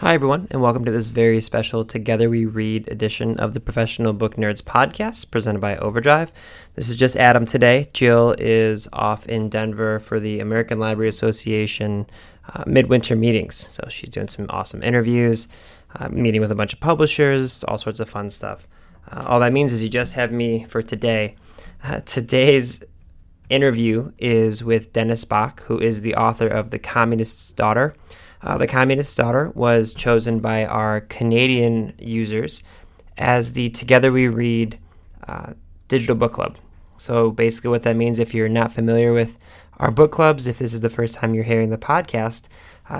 Hi, everyone, and welcome to this very special Together We Read edition of the Professional Book Nerds podcast presented by OverDrive. This is just Adam today. Jill is off in Denver for the American Library Association midwinter meetings. So she's doing some awesome interviews, meeting with a bunch of publishers, all sorts of fun stuff. All that means is you just have me for today. Today's interview is with Dennis Bock, who is the author of The Communist's Daughter. The Communist's Daughter was chosen by our Canadian users as the Together We Read digital book club. So basically what that means, if you're not familiar with our book clubs, if this is the first time you're hearing the podcast,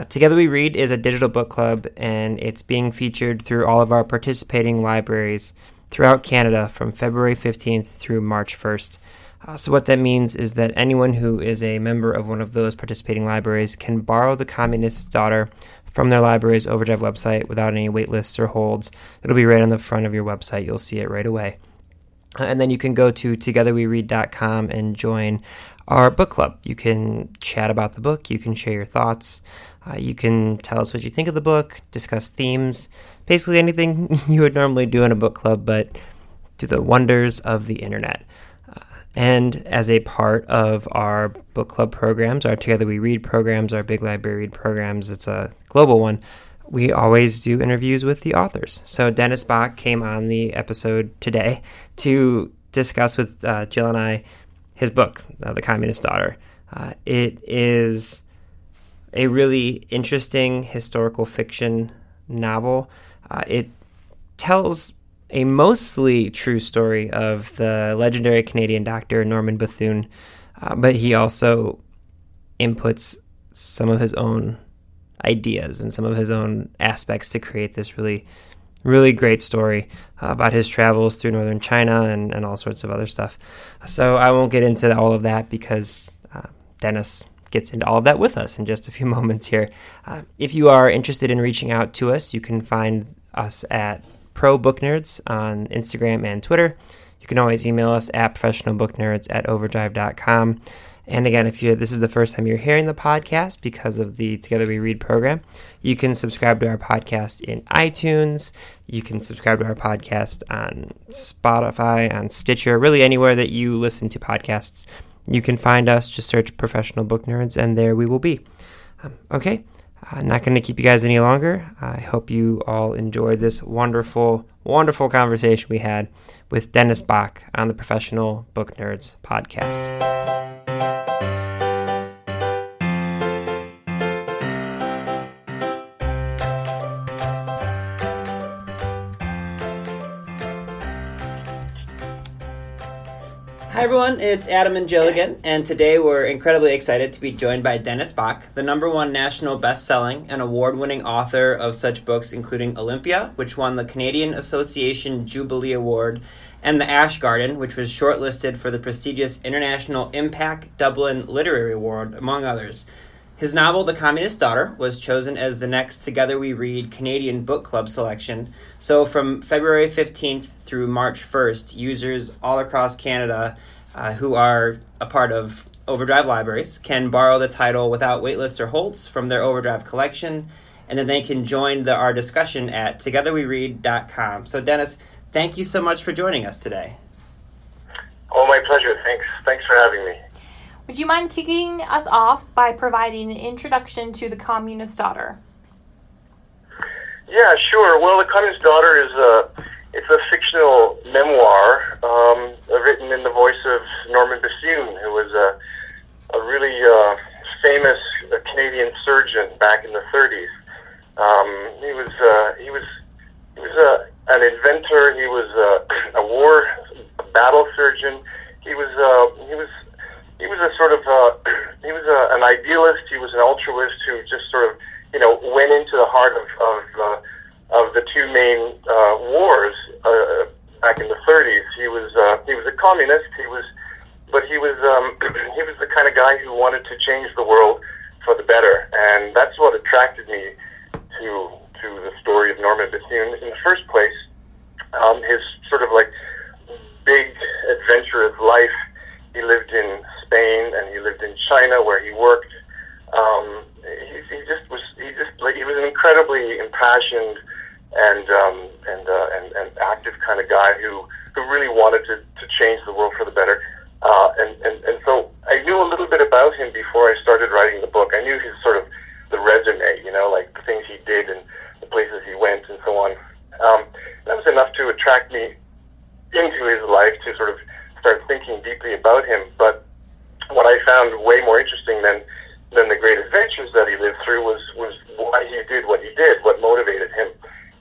Together We Read is a digital book club, and it's being featured through all of our participating libraries throughout Canada from February 15th through March 1st. So what that means is that anyone who is a member of one of those participating libraries can borrow The Communist's Daughter from their library's OverDrive website without any wait lists or holds. It'll be right on the front of your website. You'll see it right away. And then you can go to togetherweread.com and join our book club. You can chat about the book. You can share your thoughts. You can tell us what you think of the book, discuss themes, basically anything you would normally do in a book club, but through the wonders of the internet. And as a part of our book club programs, our Together We Read programs, our Big Library Read programs, it's a global one, we always do interviews with the authors. So Dennis Bock came on the episode today to discuss with Jill and I his book, The Communist's Daughter. It is a really interesting historical fiction novel. It tells a mostly true story of the legendary Canadian doctor Norman Bethune, but he also inputs some of his own ideas and some of his own aspects to create this really, really great story about his travels through northern China and all sorts of other stuff. So I won't get into all of that because Dennis gets into all of that with us in just a few moments here. If you are interested in reaching out to us, you can find us at Pro Book Nerds on Instagram and Twitter. You can always email us at professionalbooknerds@overdrive.com. And again, if this is the first time you're hearing the podcast because of the Together We Read program, you can subscribe to our podcast in iTunes. You can subscribe to our podcast on Spotify, on Stitcher, really anywhere that you listen to podcasts. You can find us. Just search Professional Book Nerds, and there we will be. Okay. I'm not going to keep you guys any longer. I hope you all enjoyed this wonderful, wonderful conversation we had with Dennis Bock on the Professional Book Nerds podcast. Hi everyone, it's Adam and Jilligan, and today we're incredibly excited to be joined by Dennis Bock, the #1 national best-selling and award-winning author of such books including Olympia, which won the Canadian Association Jubilee Award, and The Ash Garden, which was shortlisted for the prestigious International Impact Dublin Literary Award, among others. His novel, The Communist's Daughter, was chosen as the next Together We Read Canadian Book Club selection. So from February 15th through March 1st, users all across Canada who are a part of OverDrive libraries can borrow the title without waitlists or holds from their OverDrive collection, and then they can join our discussion at togetherweread.com. So Dennis, thank you so much for joining us today. Oh, my pleasure. Thanks for having me. Would you mind kicking us off by providing an introduction to The Communist's Daughter? Yeah, sure. Well, The Communist's Daughter is a fictional memoir written in the voice of Norman Bethune, who was a really famous Canadian surgeon back in the 1930s. He was an inventor. He was a war battle surgeon. He was an idealist. He was an altruist who just sort of you know, went into the heart of the two main wars back in the 30s. He was a communist. He was the kind of guy who wanted to change the world for the better, and that's what attracted me to the story of Norman Bethune in the first place. His sort of like big adventurous life. He lived in Spain and he lived in China where he worked. He was an incredibly impassioned and active kind of guy who really wanted to change the world for the better. And so I knew a little bit about him before I started writing the book. I knew his sort of the resume, you know, like the things he did and the places he went and so on. That was enough to attract me into his life to sort of start thinking deeply about him. But what I found way more interesting than the great adventures that he lived through was why he did what he did, what motivated him.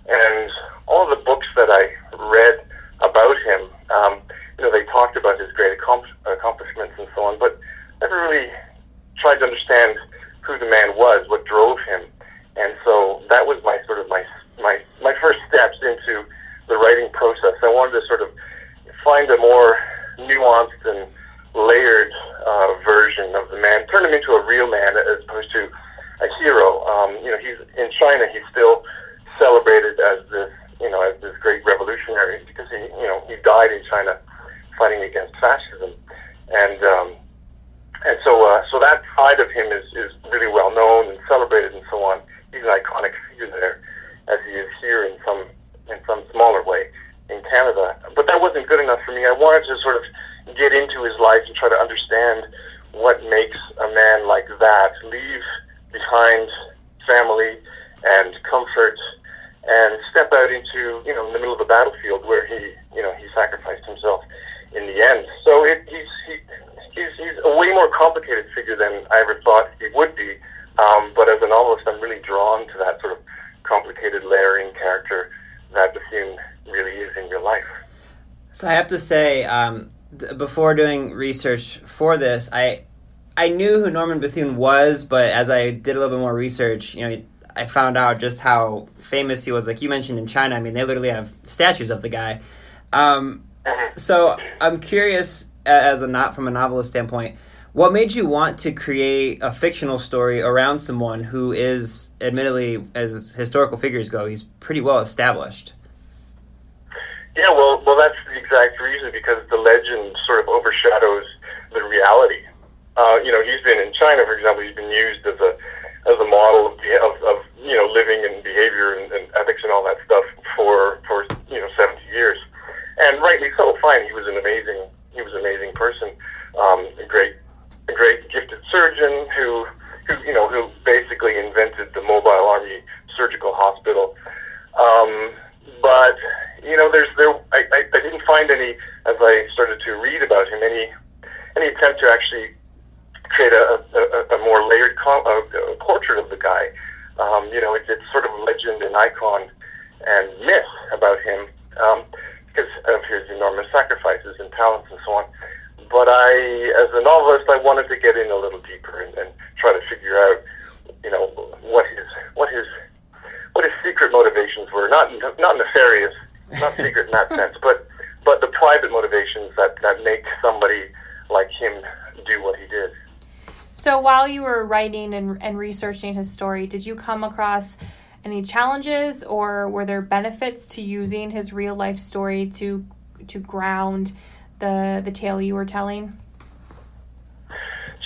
And all the books that I read about him, you know, they talked about his great accomplishments and so on, but never really tried to understand who the man was, what drove him. And so that was my sort of my first steps into the writing process. I wanted to sort of find a more nuanced and layered version of the man, turn him into a real man as opposed to a hero. You know, he's in China. He's still celebrated as this great revolutionary because he died in China fighting against fascism, and so that side of him is really well known and celebrated and so on. He's an iconic figure there, as he is here in some smaller way in Canada. But that wasn't good enough for me. I wanted to sort of get into his life and try to understand what makes a man like that leave behind family and comfort and step out into, you know, in the middle of the battlefield where he sacrificed himself in the end. So he's a way more complicated figure than I ever thought he would be. But as a novelist, I'm really drawn to that sort of complicated layering character that Bethune really is in your life. So I have to say, before doing research for this, I knew who Norman Bethune was, but as I did a little bit more research, you know, I found out just how famous he was. Like you mentioned in China, I mean, they literally have statues of the guy. So I'm curious, from a novelist standpoint, what made you want to create a fictional story around someone who is, admittedly, as historical figures go, he's pretty well established? Yeah, well, that's the exact reason, because the legend sort of overshadows the reality. You know, he's been in China, for example, he's been used as a model of you know, living and behavior and ethics and all that stuff for you know, 70 years, and rightly so. Fine, he was an amazing person, a great gifted surgeon who basically invented the mobile army surgical hospital. But you know, I didn't find any, as I started to read about him, any attempt to actually create a more layered portrait of the guy. You know, it's sort of legend and icon and myth about him because of his enormous sacrifices and talents and so on. But as a novelist, I wanted to get in a little deeper and try to figure out, you know, what his secret motivations were. Not nefarious, not secret in that sense, but the private motivations that make somebody like him do what he did. So while you were writing and researching his story, did you come across any challenges, or were there benefits to using his real life story to ground the tale you were telling?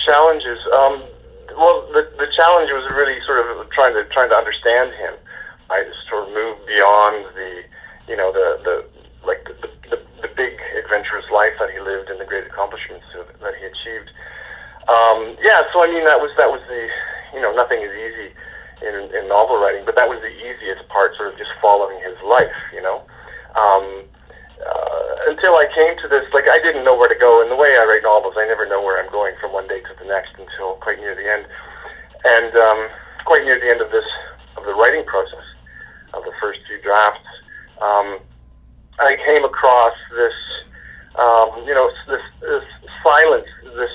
Challenges. Well, the challenge was really sort of trying to understand him. I sort of moved beyond the big adventurous life that he lived and the great accomplishments that he achieved. Yeah, so I mean that was the, you know, nothing is easy in novel writing, but that was the easiest part, sort of just following his life, you know. Until I came to this, like, I didn't know where to go. In the way I write novels, I never know where I'm going from one day to the next until quite near the end. And quite near the end of the writing process, of the first few drafts, I came across this, you know, this silence, this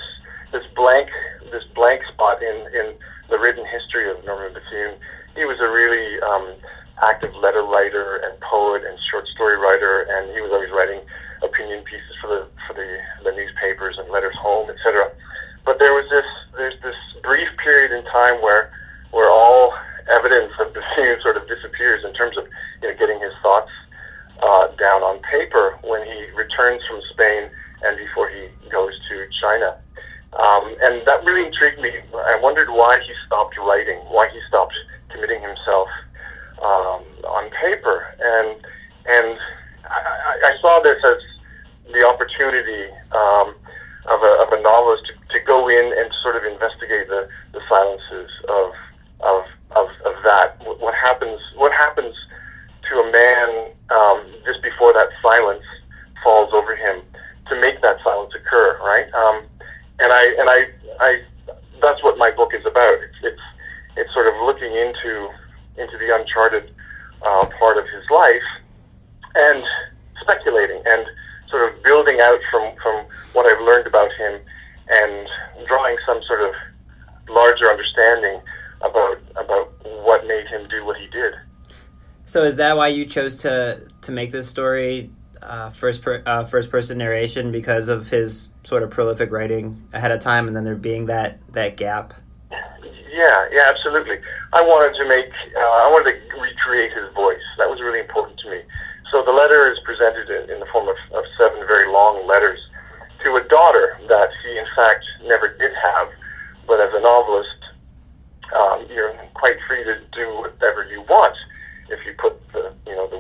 blank spot in the written history of Norman Bethune he was a really active letter writer and poet and short story writer, and he was always writing opinion pieces for the newspapers and letters home, etc. But there's this brief period in time where all evidence of Bethune sort of disappears in terms of, you know, getting his thoughts down on paper when he returns from Spain and before he goes to China. And that really intrigued me. I wondered why he stopped writing, why he stopped committing himself on paper. And I saw this as the opportunity of a novelist to go in and sort of investigate the silences of that. What happens to a man just before that silence falls over him to make that silence occur, right? And I that's what my book is about. It's sort of looking into the uncharted part of his life and speculating and sort of building out from what I've learned about him and drawing some sort of larger understanding about what made him do what he did. So is that why you chose to make this story first person narration, because of his sort of prolific writing ahead of time and then there being that gap? Yeah, absolutely. I wanted to recreate his voice. That was really important to me. So the letter is presented in the form of seven very long letters to a daughter that he in fact never did have, but as a novelist, you're quite free to do whatever you want if you put the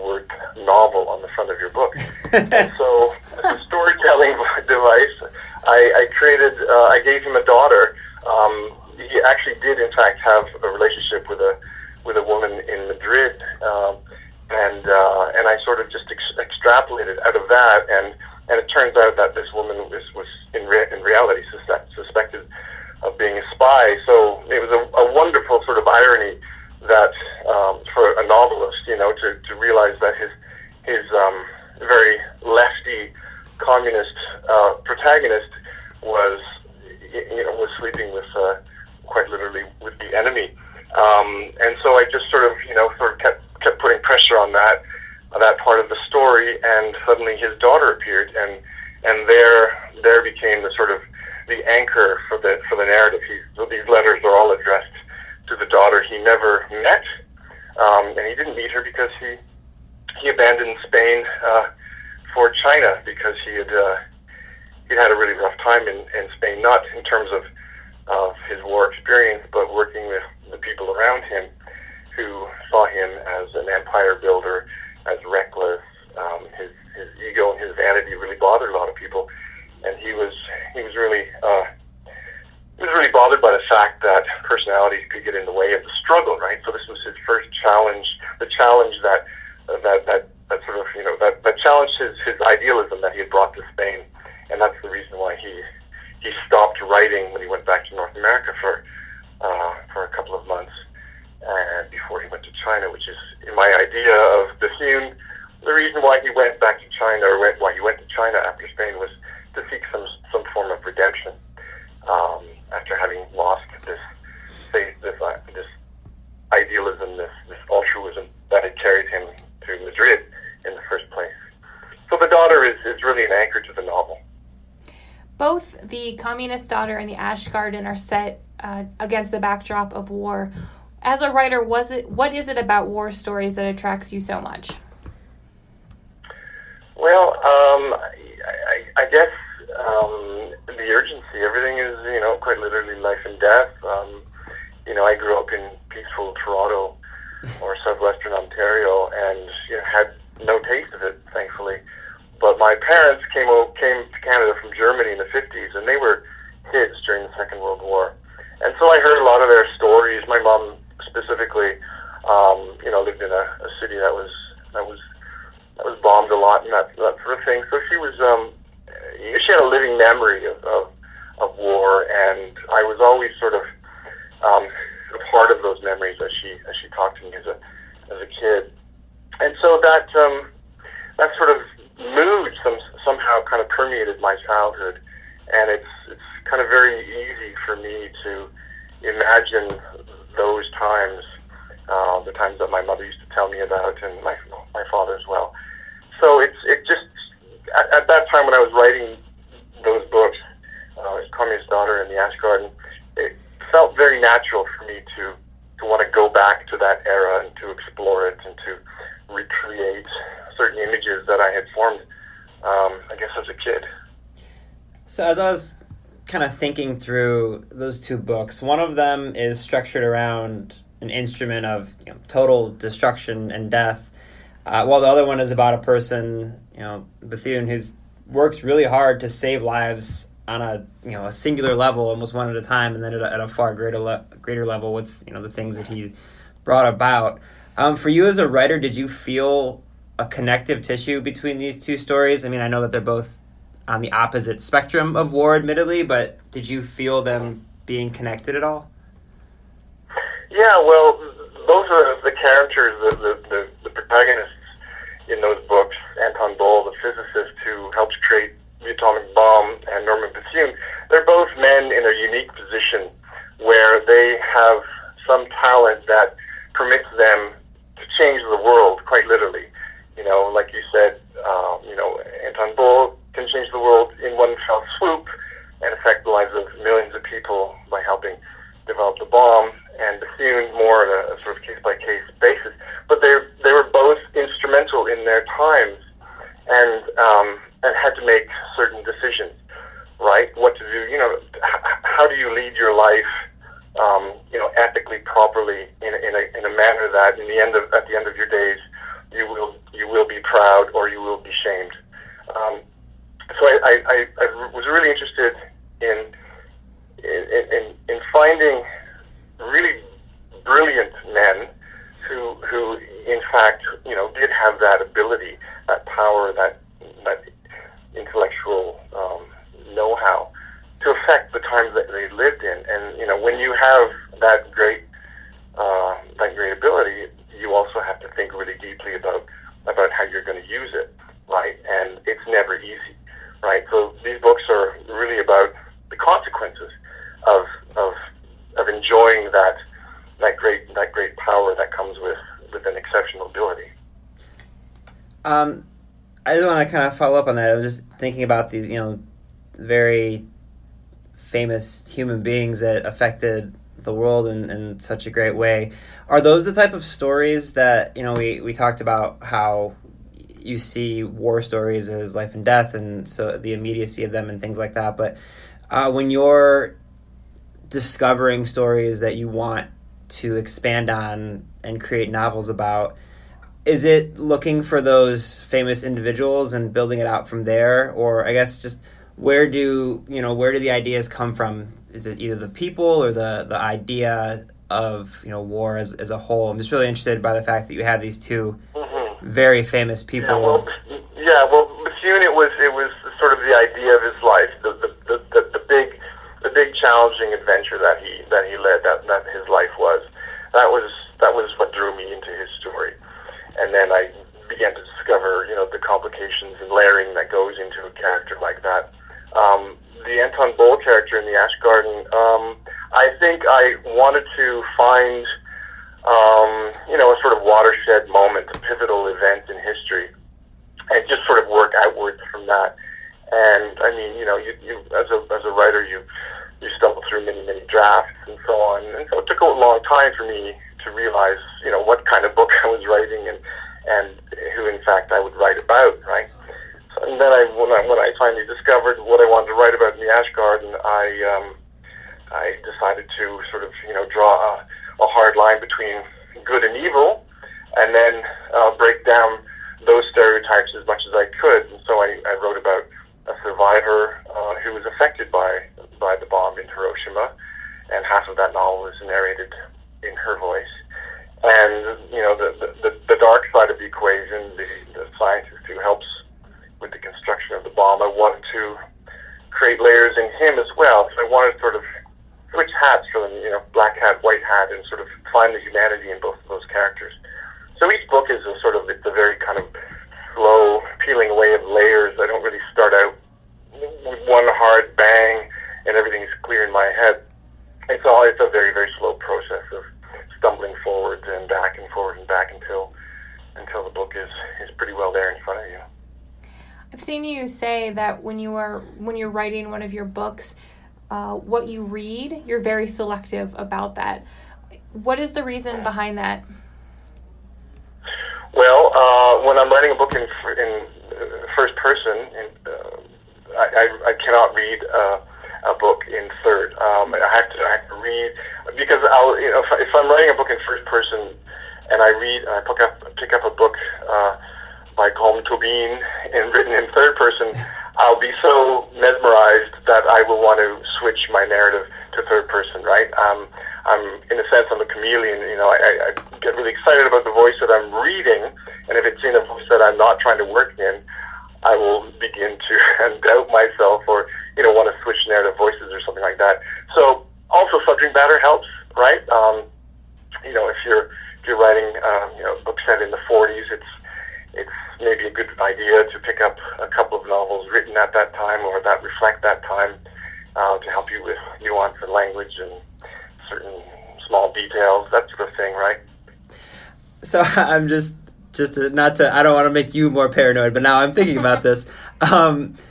word novel on the front of your book. And so, as a storytelling device, I gave him a daughter. He actually did, in fact, have a relationship with a woman in Madrid, and I sort of just extrapolated out of that, and it turns out that this woman was in reality suspected of being a spy. So it was a wonderful sort of irony that for a novelist, to realize that his very lefty communist protagonist was sleeping with quite literally with the enemy, and so I just sort of kept putting pressure on that part of the story, and suddenly his daughter appeared, and there became the sort of the anchor for the narrative. These letters are all addressed to the daughter he never met, and he didn't meet her because he abandoned Spain for China, because he had a really rough time in Spain, not in terms of his war experience, but working with the people around him who saw him as an empire builder, as reckless. His ego and his vanity really bothered a lot of people, and he was really bothered by the fact that personalities could get in the way of the struggle, right? So this was his first challenge, the challenge that sort of, that challenged his idealism that he had brought to Spain. And that's the reason why he stopped writing when he went back to North America for a couple of months and before he went to China, which is, in my idea of Bethune, the reason why he went back to China, or why he went to China after Spain, was to seek some form of redemption. After having lost this faith, this idealism, this altruism that had carried him to Madrid in the first place. So the daughter is really an anchor to the novel. Both The Communist's Daughter and The Ash Garden are set against the backdrop of war. As a writer, what is it about war stories that attracts you so much? Well, I guess the urgency. Everything is, quite literally life and death. I grew up in peaceful Toronto or southwestern Ontario, and had no taste of it, thankfully. But my parents came to Canada from Germany in the 50s, and they were kids during the Second World War, and so I heard a lot of their stories. My mom specifically, lived in a city that was bombed a lot and that sort of thing. So she was. She had a living memory of war, and I was always sort of a part of those memories as she talked to me as a kid, and so that sort of mood somehow kind of permeated my childhood, and it's kind of very easy for me to imagine those times the times that my mother used to tell me about, and my father as well. So it just at that time when I was writing those books, Communist's Daughter and The Ash Garden, it felt very natural for me to want to go back to that era and to explore it and to recreate certain images that I had formed, I guess, as a kid. So as I was kind of thinking through those two books, one of them is structured around an instrument of total destruction and death, while the other one is about a person, Bethune, who works really hard to save lives on a singular level, almost one at a time, and then at a far greater level with the things that he brought about. For you as a writer, did you feel a connective tissue between these two stories? I mean, I know that they're both on the opposite spectrum of war, admittedly, but did you feel them being connected at all? Yeah, well, those are the characters, the protagonists in those books, Anton Boll, the physicist who helped create the atomic bomb, and Norman Bethune. They're both men in a unique position where they have some talent that permits them to change the world, quite literally. Like you said, Anton Boll can change the world in one fell swoop and affect the lives of millions of people by helping develop the bomb, and Bethune more on a sort of case-by-case basis. But they were both instrumental in their times and had to make certain decisions, right? What to do, how do you lead your life, ethically, properly, in a manner that at the end of your days you will be proud or you will be shamed. So I was really interested in finding really brilliant men who in fact did have that ability, that power, that intellectual know-how to affect the times that they lived in. And when you have that great ability, you also have to think really deeply about how you're going to use it, right? And it's never easy. Right, so these books are really about the consequences of enjoying that great power that comes with an exceptional ability. I just want to kind of follow up on that. I was just thinking about these, very famous human beings that affected the world in such a great way. Are those the type of stories that we talked about how you see war stories as life and death, and so the immediacy of them and things like that. But when you're discovering stories that you want to expand on and create novels about, is it looking for those famous individuals and building it out from there? Or I guess just where do the ideas come from? Is it either the people or the idea of war as a whole? I'm just really interested by the fact that you have these two very famous people. Yeah, well, Bethune, it was sort of the idea of his life, the big challenging adventure that he led, that his life was. That was what drew me into his story, and then I began to discover the complications and layering that goes into a character like that. The Anton Boll character in The Ash Garden, I think I wanted to find a sort of watershed moment, a pivotal event in history, and just sort of work outwards from that. And I mean, you as a writer, you stumble through many drafts and so on. And so it took a long time for me to realize, what kind of book I was writing and who, in fact, I would write about, right? So, and then when I finally discovered what I wanted to write about in The Ash Garden, I decided to sort of, draw a hard line between good and evil, and then break down those stereotypes as much as I could. And so I wrote about a survivor who was affected by the bomb in Hiroshima, and half of that novel is narrated in her voice. And the dark side of the equation, the scientist who helps with the construction of the bomb, I wanted to create layers in him as well. So I wanted to sort of switch hats for them, black hat, white hat, and sort of find the humanity in both of those characters. So each book is it's a very kind of slow peeling away of layers. I don't really start out with one hard bang and everything's clear in my head. It's a very, very slow process of stumbling forwards and back and forth. back until the book is pretty well there in front of you. I've seen you say that when you're writing one of your books, what you read, you're very selective about that. What is the reason behind that? Well, when I'm writing a book in first person, I cannot read a book in third. I have to read, because if I'm writing a book in first person and I read, I pick up a book by Colm Tobin and written in third person, I'll be so mesmerized that I will want to switch my narrative to third person, right? I'm, in a sense, I'm a chameleon. I get really excited about the voice that I'm reading, and if it's in a voice that I'm not trying to work in, I will begin to doubt myself or, want to switch narrative voices or something like that. So also subject matter helps, right? If you're writing, books set in the 40s, it's maybe a good idea to pick up a couple of novels written at that time or that reflect that time to help you with nuance and language and certain small details, that sort of thing, right? So I'm I don't want to make you more paranoid, but now I'm thinking about this.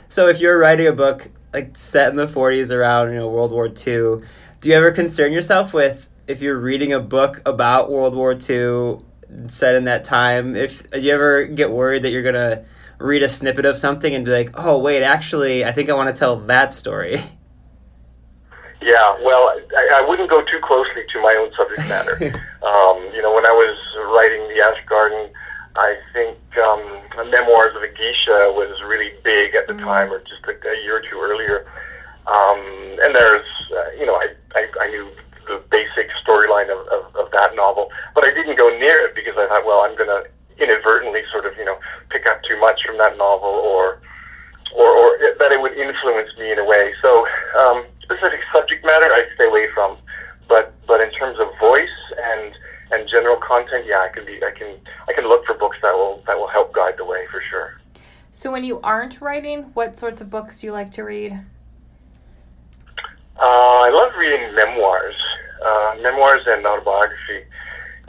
So if you're writing a book like set in the 40s around, World War II, do you ever concern yourself with, if you're reading a book about World War II set in that time, if do you ever get worried that you're going to read a snippet of something and be like, oh, wait, actually, I think I want to tell that story? Yeah, well, I wouldn't go too closely to my own subject matter. When I was writing The Ash Garden, I think Memoirs of a Geisha was really big at the time, or just a year or two earlier. And there's, I knew the basic storyline of that novel, but I didn't go near it because I thought, well, I'm going to inadvertently sort of, pick up too much from that novel or that it would influence me in a way. So specific subject matter I stay away from, but in terms of voice and general content, yeah, I can look for books that will help guide the way for sure. So when you aren't writing, what sorts of books do you like to read? I love reading memoirs and autobiography.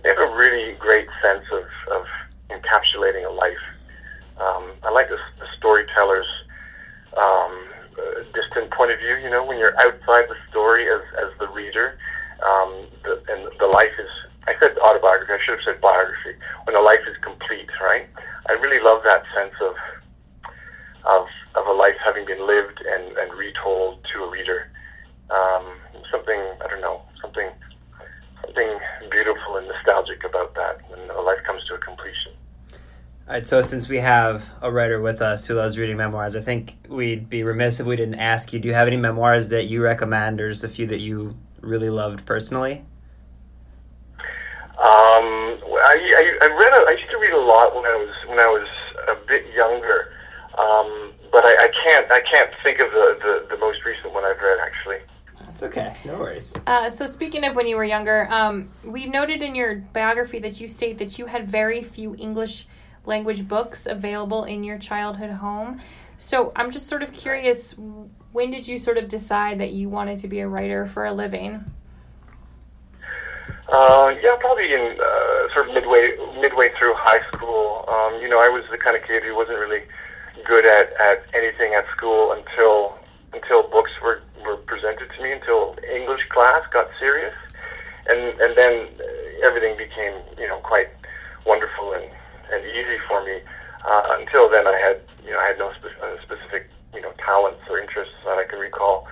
They have a really great sense of encapsulating a life. I like the storyteller's distant point of view. When you're outside the story as the reader, and the life is. I said autobiography. I should have said biography. When the life is complete, right? I really love that sense of a life having been lived and retold to a reader. Something, I don't know, something beautiful and nostalgic about that when a life comes to a completion. All right, so since we have a writer with us who loves reading memoirs, I think we'd be remiss if we didn't ask you, do you have any memoirs that you recommend, or just a few that you really loved personally? I used to read a lot when I was a bit younger, but I can't think of the most recent one I've read, actually. That's okay. No worries. So speaking of when you were younger, we noted in your biography that you state that you had very few English language books available in your childhood home. So I'm just sort of curious, when did you sort of decide that you wanted to be a writer for a living? Probably in sort of midway through high school. I was the kind of kid who wasn't really good at anything at school until books were presented to me, until English class got serious, and then everything became quite wonderful and easy for me. Until then, I had no specific talents or interests that I can recall.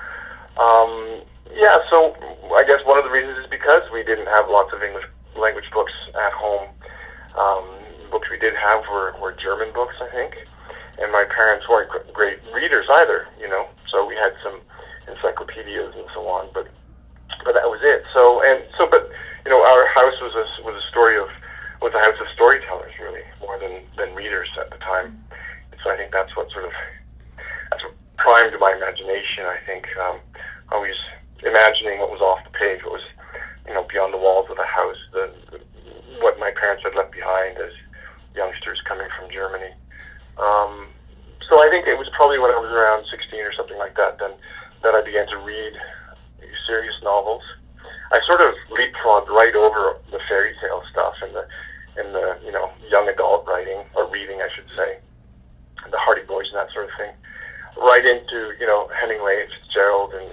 So I guess one of the reasons is because we didn't have lots of English language books at home. Books we did have were German books, I think. And my parents weren't great readers either, so we had some encyclopedias and so on, but that was it. But our house was a house of storytellers, really, more than readers at the time. So I think that's what primed my imagination. I think always imagining what was off the page, what was beyond the walls of the house, what my parents had left behind as youngsters coming from Germany. So I think it was probably when I was around 16 or something like that, then that I began to read serious novels. I sort of leapfrogged right over the fairy tale stuff and the in the, you know, young adult writing, or reading, I should say, the Hardy Boys and that sort of thing, right into, you know, Hemingway, Fitzgerald, and,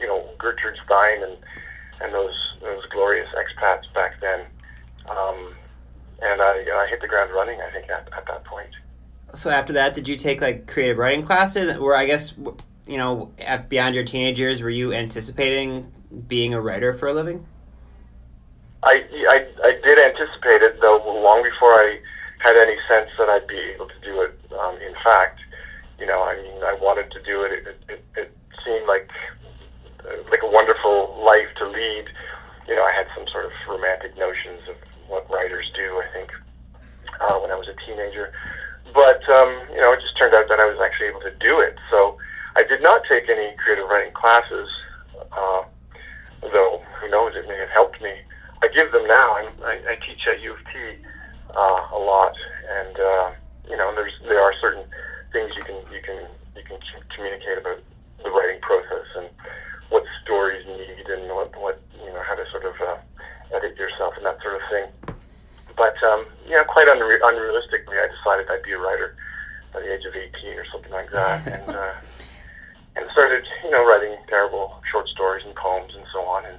you know, Gertrude Stein, and those glorious expats back then. And I hit the ground running, I think, at that point. So after that, did you take, like, creative writing classes? Where, I guess, you know, beyond your teenage years, were you anticipating being a writer for a living? I did anticipate it, though, long before I had any sense that I'd be able to do it. In fact, you know, I mean, I wanted to do it. It seemed like a wonderful life to lead. You know, I had some sort of romantic notions of what writers do, I think, when I was a teenager. But, you know, it just turned out that I was actually able to do it. So I did not take any creative writing classes, though, who knows, it may have helped me. I give them now. I teach at U of T a lot, and you know, there are certain things you can communicate about the writing process and what stories need, and what you know, how to sort of edit yourself and that sort of thing. But you know, quite unrealistically, I decided I'd be a writer by the age of 18 or something like that, and started, you know, writing terrible short stories and poems and so on, and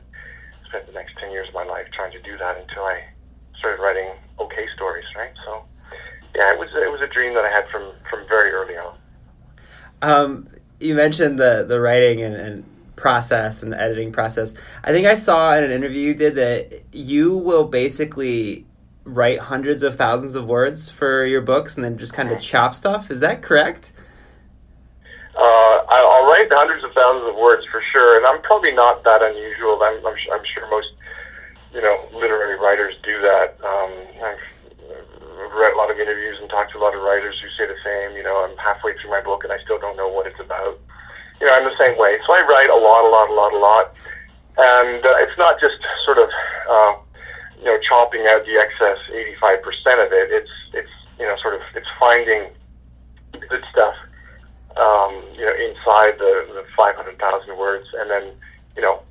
spent the next 10 years of my life trying to do that until I started writing okay stories, right? So, yeah, it was a dream that I had from very early on. You mentioned the writing and process and the editing process. I think I saw in an interview you did that you will basically write hundreds of thousands of words for your books and then just kind of chop stuff. Is that correct? I'll write hundreds of thousands of words for sure, and I'm probably not that unusual. I'm sure most, you know, literary writers do that. I've read a lot of interviews and talked to a lot of writers who say the same. You know, I'm halfway through my book and I still don't know what it's about. You know, I'm the same way. So I write a lot, and it's not just sort of you know, chopping out the excess 85% of it. It's you know, sort of, it's finding good stuff. You know, inside the 500,000 words, and then, you know,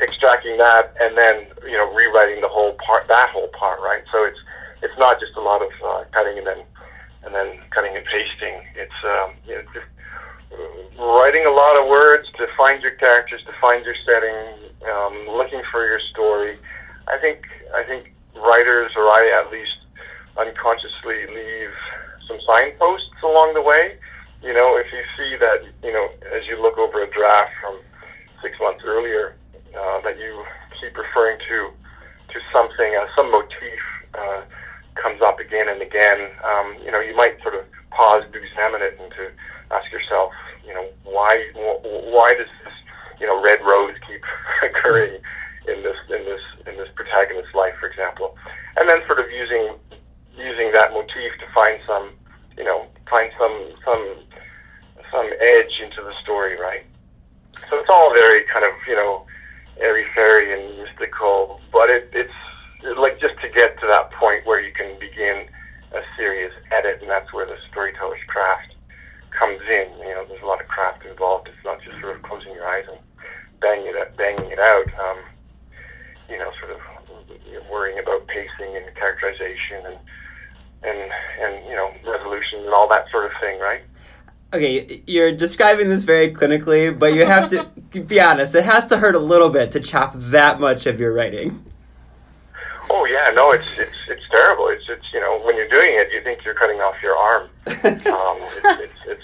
extracting that, and then, you know, rewriting the whole part, right? So it's not just a lot of cutting and then cutting and pasting. It's you know, just writing a lot of words to find your characters, to find your setting, looking for your story. I think writers, or I at least, unconsciously leave some signposts along the way. You know, if you see that, you know, as you look over a draft from 6 months earlier, that you keep referring to something, some motif comes up again and again, you know, you might sort of pause to examine it and to ask yourself, you know, why does this, you know, red rose keep occurring in this protagonist's life, for example, and then sort of using that motif to find some, you know, some edge into the story, right? So it's all very kind of, you know, airy-fairy and mystical, but it's like just to get to that point where you can begin a serious edit, and that's where the storyteller's craft comes in. You know, there's a lot of craft involved. It's not just sort of closing your eyes and banging it out, you know, sort of, you know, worrying about pacing and characterization and you know, resolution and all that sort of thing, right? Okay, you're describing this very clinically, but you have to be honest, it has to hurt a little bit to chop that much of your writing. Oh yeah, no, it's terrible. It's you know, when you're doing it, you think you're cutting off your arm. It's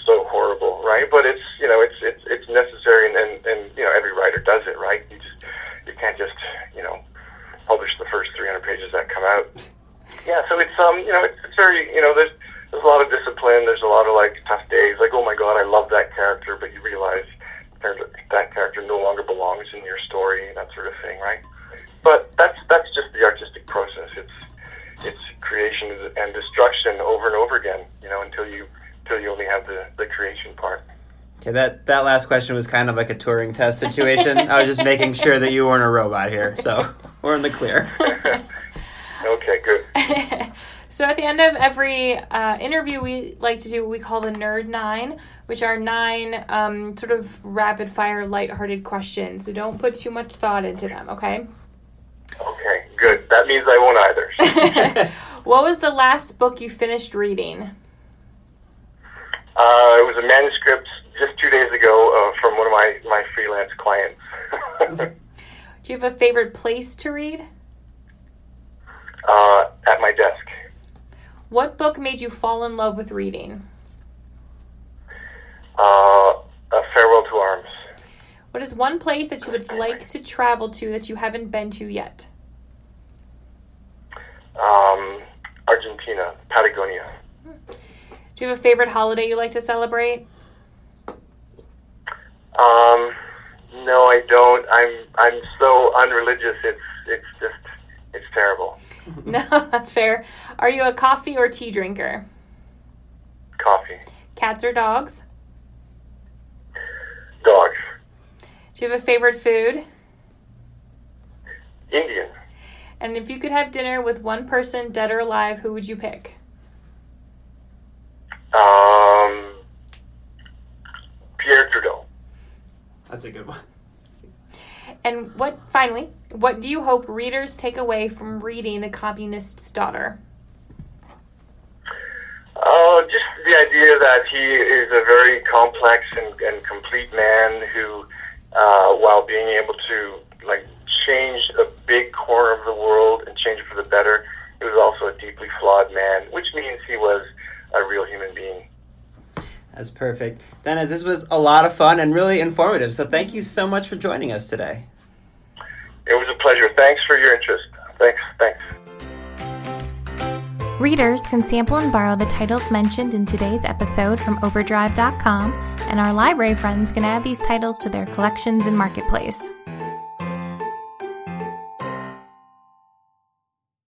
so horrible, right? But it's, you know, it's necessary, and you know, every writer does it, right? You can't just, you know, publish the first 300 pages that come out. Yeah, so it's you know, it's very, you know, there's a lot of discipline. There's a lot of like tough days, like, oh my god, I love that character, but you realize that character no longer belongs in your story and that sort of thing, right? But that's just the artistic process. It's creation and destruction over and over again, you know, until you only have the creation part. Okay, that last question was kind of like a Turing test situation. I was just making sure that you weren't a robot here, so we're in the clear. Okay, good. So at the end of every interview, we like to do what we call the Nerd 9, which are 9 sort of rapid-fire, lighthearted questions. So don't put too much thought into them, okay? Okay, good. That means I won't either. What was the last book you finished reading? It was a manuscript just 2 days ago from one of my freelance clients. Do you have a favorite place to read? At my desk. What book made you fall in love with reading? A Farewell to Arms. What is one place that you would like to travel to that you haven't been to yet? Argentina, Patagonia. Do you have a favorite holiday you like to celebrate? No, I don't. I'm so unreligious. It's terrible. No, that's fair. Are you a coffee or tea drinker? Coffee. Cats or dogs? Dogs. Do you have a favorite food? Indian. And if you could have dinner with one person, dead or alive, who would you pick? Pierre Trudeau. That's a good one. And what do you hope readers take away from reading The Communist's Daughter? Just the idea that he is a very complex and complete man who, while being able to change a big corner of the world and change it for the better, he was also a deeply flawed man, which means he was a real human being. That's perfect. Dennis, this was a lot of fun and really informative, so thank you so much for joining us today. It was a pleasure. Thanks for your interest. Thanks. Readers can sample and borrow the titles mentioned in today's episode from overdrive.com, and our library friends can add these titles to their collections and marketplace.